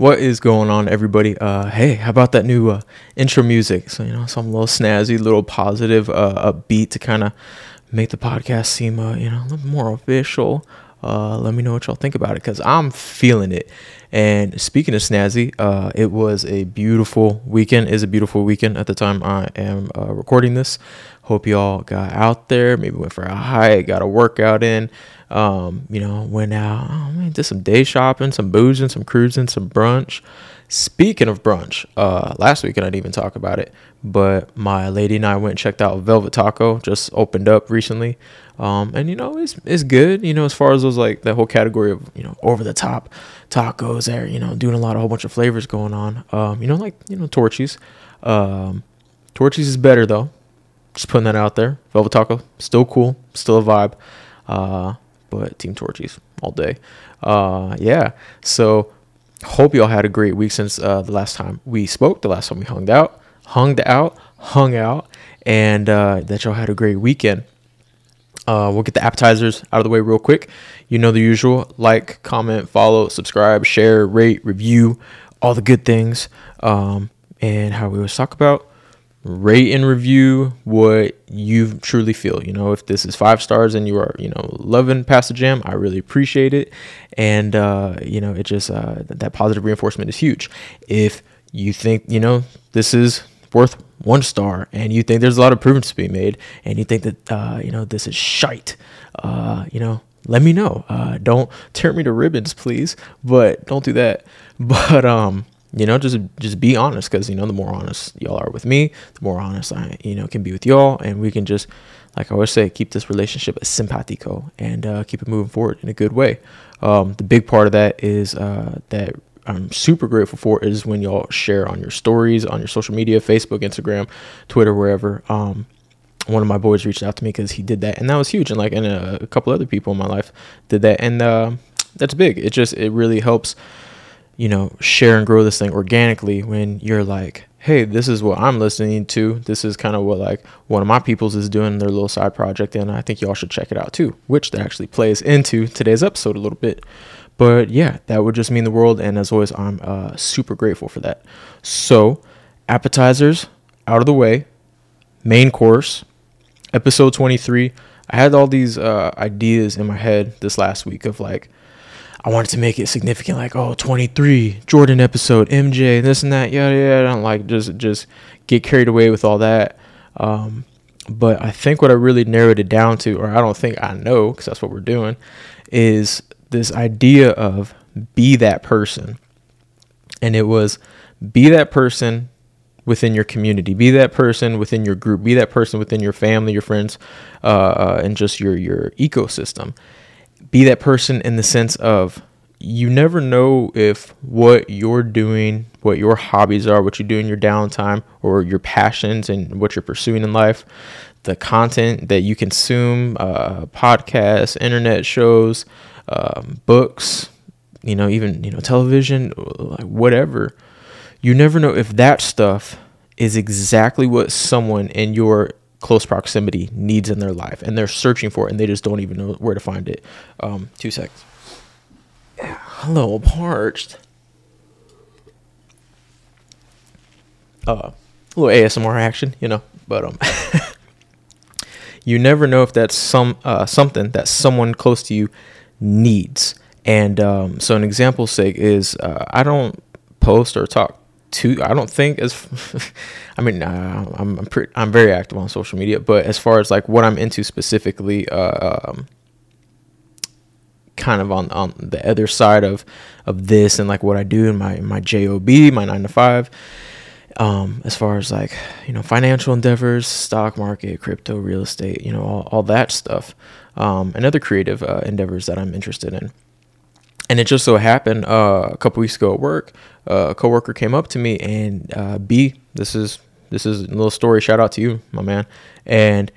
What is going on, everybody? Hey, how about that new intro music? So, you know, some little snazzy, little positive upbeat to kind of make the podcast seem, you know, a little more official. Let me know what y'all think about it, because I'm feeling it. And speaking of snazzy, it was a beautiful weekend, is a beautiful weekend at the time I am recording this. Hope y'all got out there, maybe went for a hike, got a workout in. You know, went out, did some day shopping, some boozing, some cruising, some brunch. Speaking of brunch, last weekend I didn't even talk about it, but my lady and I went and checked out Velvet Taco, just opened up recently. And you know, it's good, you know, as far as those, like, that whole category of, you know, over the top tacos there, you know, doing a whole bunch of flavors going on. You know, like, you know, Torchy's, Torchy's is better though. Just putting that out there. Velvet Taco, still cool, still a vibe. But Team Torchy's all day. Yeah, so hope y'all had a great week since the last time we spoke, the last time we hung out, and that y'all had a great weekend. We'll get the appetizers out of the way real quick. You know the usual: like, comment, follow, subscribe, share, rate, review, all the good things. And how we always talk about, rate and review what you truly feel. You know, if this is 5 stars and you are, you know, loving Pass The Jam, I really appreciate it. And you know, it just that positive reinforcement is huge. If you think, you know, this is worth 1 star and you think there's a lot of improvements to be made, and you think that you know, this is shite, you know, let me know. Don't tear me to ribbons, please, but don't do that. But you know, just be honest, because, you know, the more honest y'all are with me, the more honest I, you know, can be with y'all. And we can just, like I always say, keep this relationship simpatico and keep it moving forward in a good way. The big part of that is that I'm super grateful for is when y'all share on your stories, on your social media, Facebook, Instagram, Twitter, wherever. One of my boys reached out to me because he did that, and that was huge. And like, and a couple other people in my life did that. And that's big. It really helps, you know, share and grow this thing organically when you're like, hey, this is what I'm listening to. This is kind of what, like, one of my peoples is doing their little side project, and I think y'all should check it out too, which that actually plays into today's episode a little bit. But yeah, that would just mean the world. And as always, I'm super grateful for that. So appetizers out of the way, main course, episode 23. I had all these ideas in my head this last week of, like, I wanted to make it significant, like, oh, 23, Jordan episode, MJ, this and that, yada yada. I don't like just get carried away with all that. But I think what I really narrowed it down to, or I don't think I know, because that's what we're doing, is this idea of be that person. And it was be that person within your community, be that person within your group, be that person within your family, your friends, and just your ecosystem. Be that person in the sense of, you never know if what you're doing, what your hobbies are, what you do in your downtime, or your passions and what you're pursuing in life, the content that you consume, podcasts, internet shows, books, you know, even, you know, television, whatever. You never know if that stuff is exactly what someone in your close proximity needs in their life, and they're searching for it, and they just don't even know where to find it. 2 seconds. A little parched. A little ASMR action, you know. But you never know if that's something that someone close to you needs. And so an example's sake is I don't post or talk. I don't think as I mean, I'm very active on social media, but as far as like what I'm into specifically, kind of on the other side of this, and like what I do in my job, my 9 to 5, as far as like, you know, financial endeavors, stock market, crypto, real estate, you know, all that stuff, and other creative endeavors that I'm interested in. And it just so happened a couple weeks ago at work, a coworker came up to me and B, this is a little story. Shout out to you, my man. And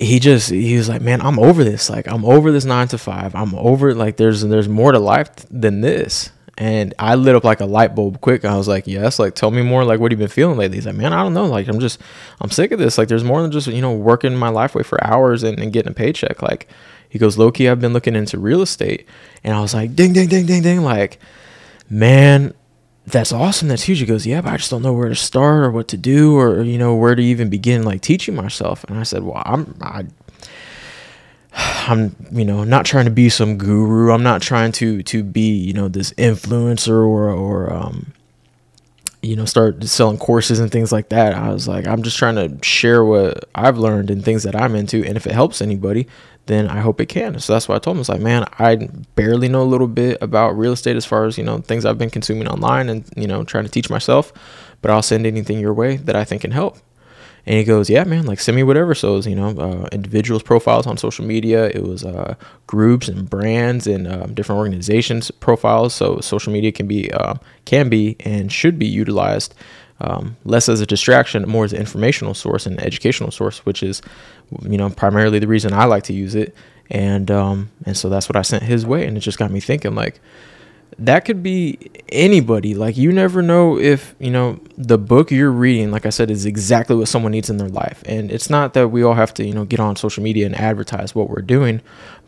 he was like, man, I'm over this. Like, I'm over this 9 to 5. I'm over it. Like, there's more to life than this. And I lit up like a light bulb quick. I was like, yes, like, tell me more. Like, what have you been feeling lately? He's like, man, I don't know. Like, I'm sick of this. Like, there's more than just, you know, working my life away for hours and getting a paycheck. Like, he goes, low-key, I've been looking into real estate. And I was like, ding, ding, ding, ding, ding. Like, man, that's awesome, that's huge. He goes, yeah, but I just don't know where to start or what to do, or, you know, where to even begin, like, teaching myself. And I said, well, I'm, you know, not trying to be some guru. I'm not trying to be, you know, this influencer or you know, start selling courses and things like that. I was like, I'm just trying to share what I've learned and things that I'm into. And if it helps anybody, then I hope it can. So that's why I told him, it's like, man, I barely know a little bit about real estate as far as, you know, things I've been consuming online and, you know, trying to teach myself, but I'll send anything your way that I think can help. And he goes, yeah, man, like, send me whatever. So it was, you know, individuals' profiles on social media. It was groups and brands and different organizations' profiles. So social media can be and should be utilized less as a distraction, more as an informational source and an educational source, which is, you know, primarily the reason I like to use it. And so that's what I sent his way. And it just got me thinking, like, that could be anybody. Like, you never know if, you know, the book you're reading, like I said, is exactly what someone needs in their life. And it's not that we all have to, you know, get on social media and advertise what we're doing,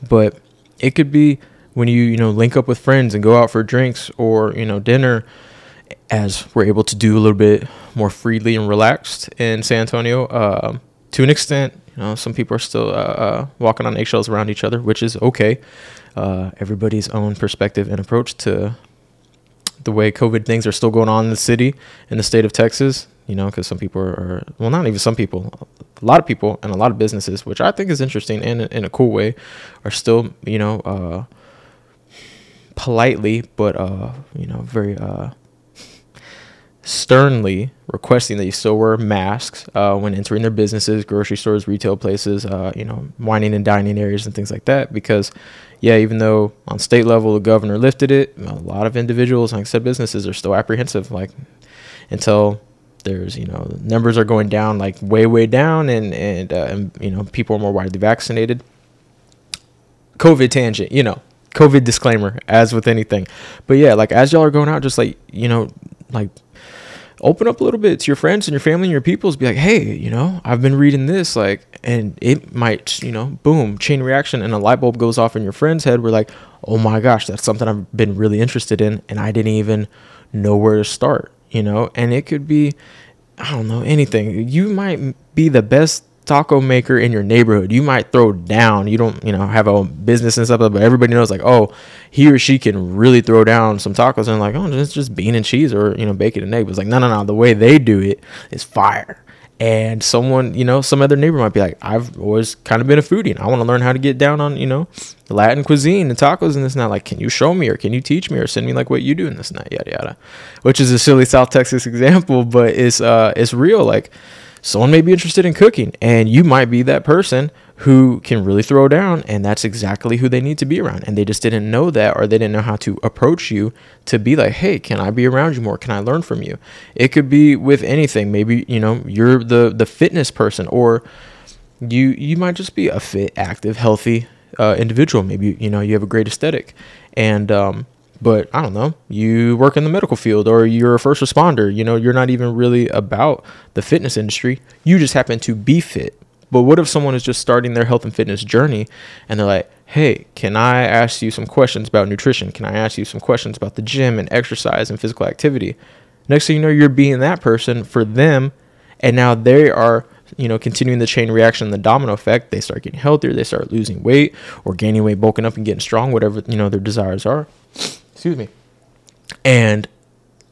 but it could be when you, you know, link up with friends and go out for drinks or, you know, dinner, as we're able to do a little bit more freely and relaxed in San Antonio, to an extent. You know, some people are still walking on eggshells around each other, which is okay. Everybody's own perspective and approach to the way COVID things are still going on in the city, in the state of Texas, you know, because some people are, well, not even some people, a lot of people and a lot of businesses, which I think is interesting and in a cool way, are still, you know, politely, but, you know, very sternly requesting that you still wear masks when entering their businesses, grocery stores, retail places, you know, wining and dining areas and things like that. Because, yeah, even though on state level the governor lifted it, a lot of individuals, like I said, businesses are still apprehensive, like, until there's, you know, numbers are going down, like, way, way down, and you know, people are more widely vaccinated. COVID tangent, you know, COVID disclaimer, as with anything. But, yeah, like, as y'all are going out, just, like, you know, like, open up a little bit to your friends and your family and your peoples. Be like, hey, you know, I've been reading this, like, and it might, you know, boom, chain reaction, and a light bulb goes off in your friend's head. We're like, oh my gosh, that's something I've been really interested in, and I didn't even know where to start, you know. And it could be, I don't know, anything. You might be the best taco maker in your neighborhood. You might throw down. You don't, you know, have a business and stuff, but everybody knows, like, oh, he or she can really throw down some tacos. And like, oh, it's just bean and cheese, or, you know, bacon and egg. But it's like, no, the way they do it is fire. And someone, you know, some other neighbor might be like, I've always kind of been a foodie, and I want to learn how to get down on, you know, Latin cuisine and tacos and this and that. Like, can you show me, or can you teach me, or send me, like, what you do in this and that, yada yada. Which is a silly South Texas example, but it's real. Like, someone may be interested in cooking, and you might be that person who can really throw down, and that's exactly who they need to be around. And they just didn't know that, or they didn't know how to approach you to be like, hey, can I be around you more? Can I learn from you? It could be with anything. Maybe, you know, you're the fitness person, or you might just be a fit, active, healthy individual. Maybe, you know, you have a great aesthetic, and but I don't know, you work in the medical field, or you're a first responder. You know, you're not even really about the fitness industry. You just happen to be fit. But what if someone is just starting their health and fitness journey, and they're like, hey, can I ask you some questions about nutrition? Can I ask you some questions about the gym and exercise and physical activity? Next thing you know, you're being that person for them. And now they are, you know, continuing the chain reaction, the domino effect. They start getting healthier. They start losing weight or gaining weight, bulking up and getting strong, whatever, you know, their desires are. Excuse me. And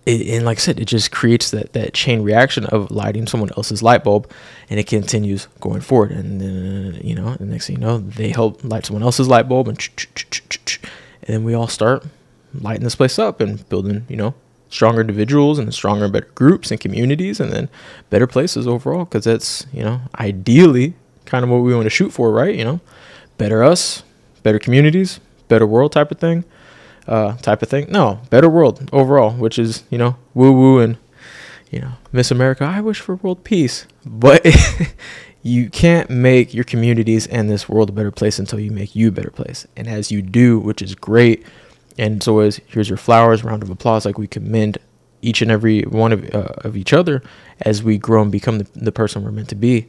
like I said, it just creates that chain reaction of lighting someone else's light bulb, and it continues going forward. And then, you know, the next thing you know, they help light someone else's light bulb, and then we all start lighting this place up and building, you know, stronger individuals and stronger and better groups and communities, and then better places overall, because that's, you know, ideally kind of what we want to shoot for, right? You know, better us, better communities, better world type of thing. No, better world overall, which is, you know, woo woo and, you know, Miss America, I wish for world peace. But you can't make your communities and this world a better place until you make you a better place. And as you do, which is great, and it's always, here's your flowers, round of applause, like, we commend each and every one of each other as we grow and become the person we're meant to be.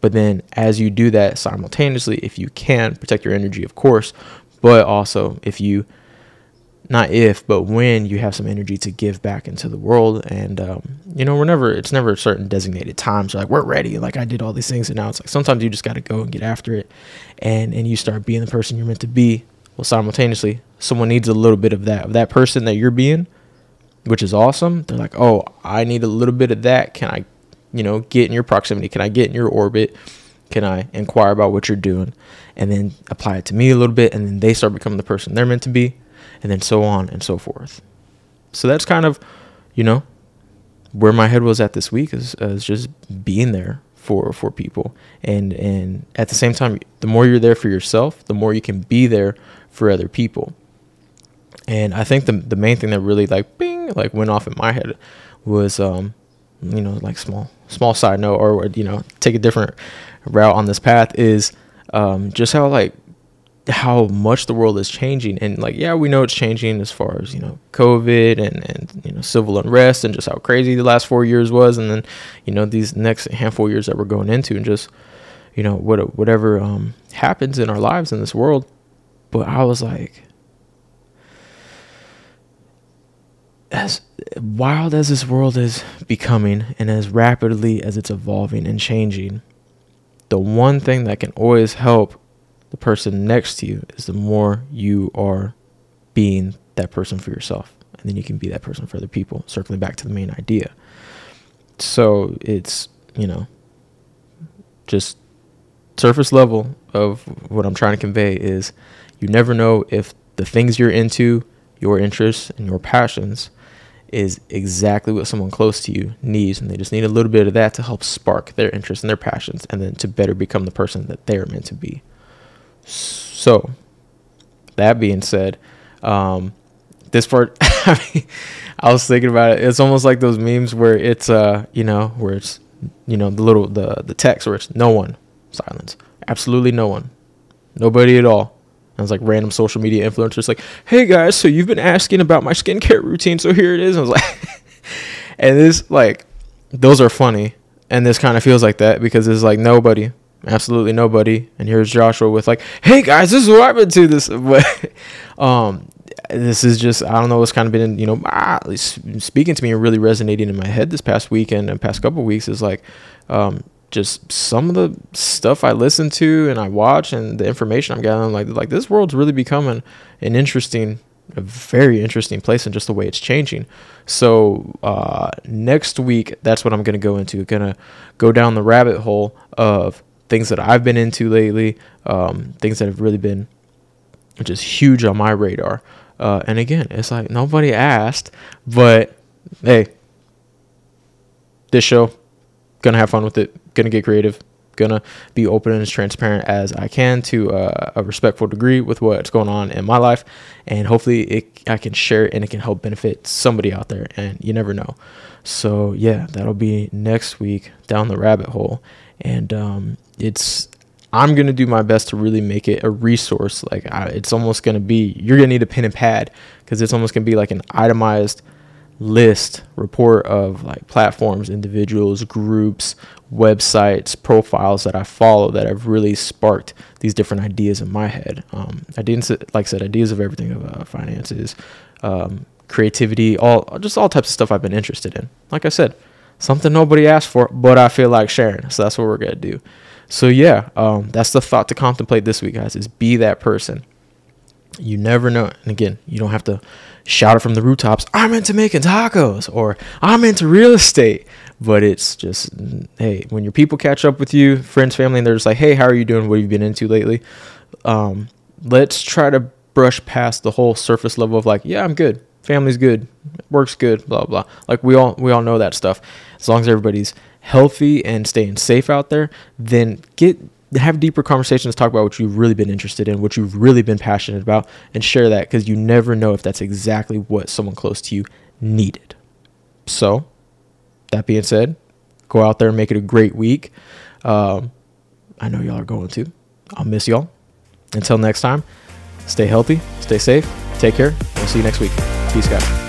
But then as you do that simultaneously, if you can protect your energy, of course, but also if you not if, but when you have some energy to give back into the world. And, you know, it's never a certain designated time. So like, we're ready. Like I did all these things. And now it's like, sometimes you just got to go and get after it. And you start being the person you're meant to be. Well, simultaneously, someone needs a little bit of that person that you're being, which is awesome. They're like, oh, I need a little bit of that. Can I, you know, get in your proximity? Can I get in your orbit? Can I inquire about what you're doing? And then apply it to me a little bit. And then they start becoming the person they're meant to be. And then so on and so forth. So that's kind of, you know, where my head was at this week is just being there for people. And at the same time, the more you're there for yourself, the more you can be there for other people. And I think the main thing that really like, bing, like went off in my head was, you know, like small side note, or, you know, take a different route on this path is just how like, how much the world is changing. And like, yeah, we know it's changing as far as, you know, COVID and, you know, civil unrest and just how crazy the last 4 years was. And then, you know, these next handful of years that we're going into and just, you know, whatever happens in our lives in this world. But I was like, as wild as this world is becoming and as rapidly as it's evolving and changing, the one thing that can always help the person next to you is the more you are being that person for yourself. And then you can be that person for other people, circling back to the main idea. So it's, you know, just surface level of what I'm trying to convey is you never know if the things you're into, your interests and your passions is exactly what someone close to you needs. And they just need a little bit of that to help spark their interests and their passions and then to better become the person that they're meant to be. So that being said, this part, I mean, I was thinking about it. It's almost like those memes where it's, you know, where it's, you know, the text where it's no one, silence, absolutely no one, nobody at all. And it's like random social media influencers like, hey guys, so you've been asking about my skincare routine. So here it is. And I was like, and this, like, those are funny. And this kind of feels like that because it's like nobody, absolutely nobody, and here's Joshua with like, hey guys, this is what I've been to this. But this is just, I don't know, it's kind of been, you know, speaking to me and really resonating in my head this past weekend and past couple of weeks is like, just some of the stuff I listen to and I watch and the information I'm gathering, like this world's really becoming an interesting, a very interesting place and just the way it's changing. So next week, that's what I'm going to go into. Going to go down the rabbit hole of things that I've been into lately, things that have really been just huge on my radar. And again, it's like nobody asked, but hey, this show, gonna have fun with it, gonna get creative, gonna be open and as transparent as I can to a respectful degree with what's going on in my life. And hopefully I can share it and it can help benefit somebody out there, and you never know. So yeah, that'll be next week, down the rabbit hole. And I'm going to do my best to really make it a resource. Like it's almost going to be, you're going to need a pen and pad because it's almost going to be like an itemized list report of like platforms, individuals, groups, websites, profiles that I follow that have really sparked these different ideas in my head. Like I said, ideas of everything, of finances, creativity, all types of stuff I've been interested in. Like I said, something nobody asked for, but I feel like sharing. So that's what we're going to do. So yeah, that's the thought to contemplate this week, guys, is be that person. You never know. And again, you don't have to shout it from the rooftops. I'm into making tacos, or I'm into real estate. But it's just, hey, when your people catch up with you, friends, family, and they're just like, hey, how are you doing? What have you been into lately? Let's try to brush past the whole surface level of like, yeah, I'm good. Family's good, work's good, blah, blah. Like we all know that stuff. As long as everybody's healthy and staying safe out there, then have deeper conversations, talk about what you've really been interested in, what you've really been passionate about, and share that because you never know if that's exactly what someone close to you needed. So that being said, go out there and make it a great week. I know y'all are going to. I'll miss y'all. Until next time, stay healthy, stay safe, take care. We'll see you next week. Peace, guys.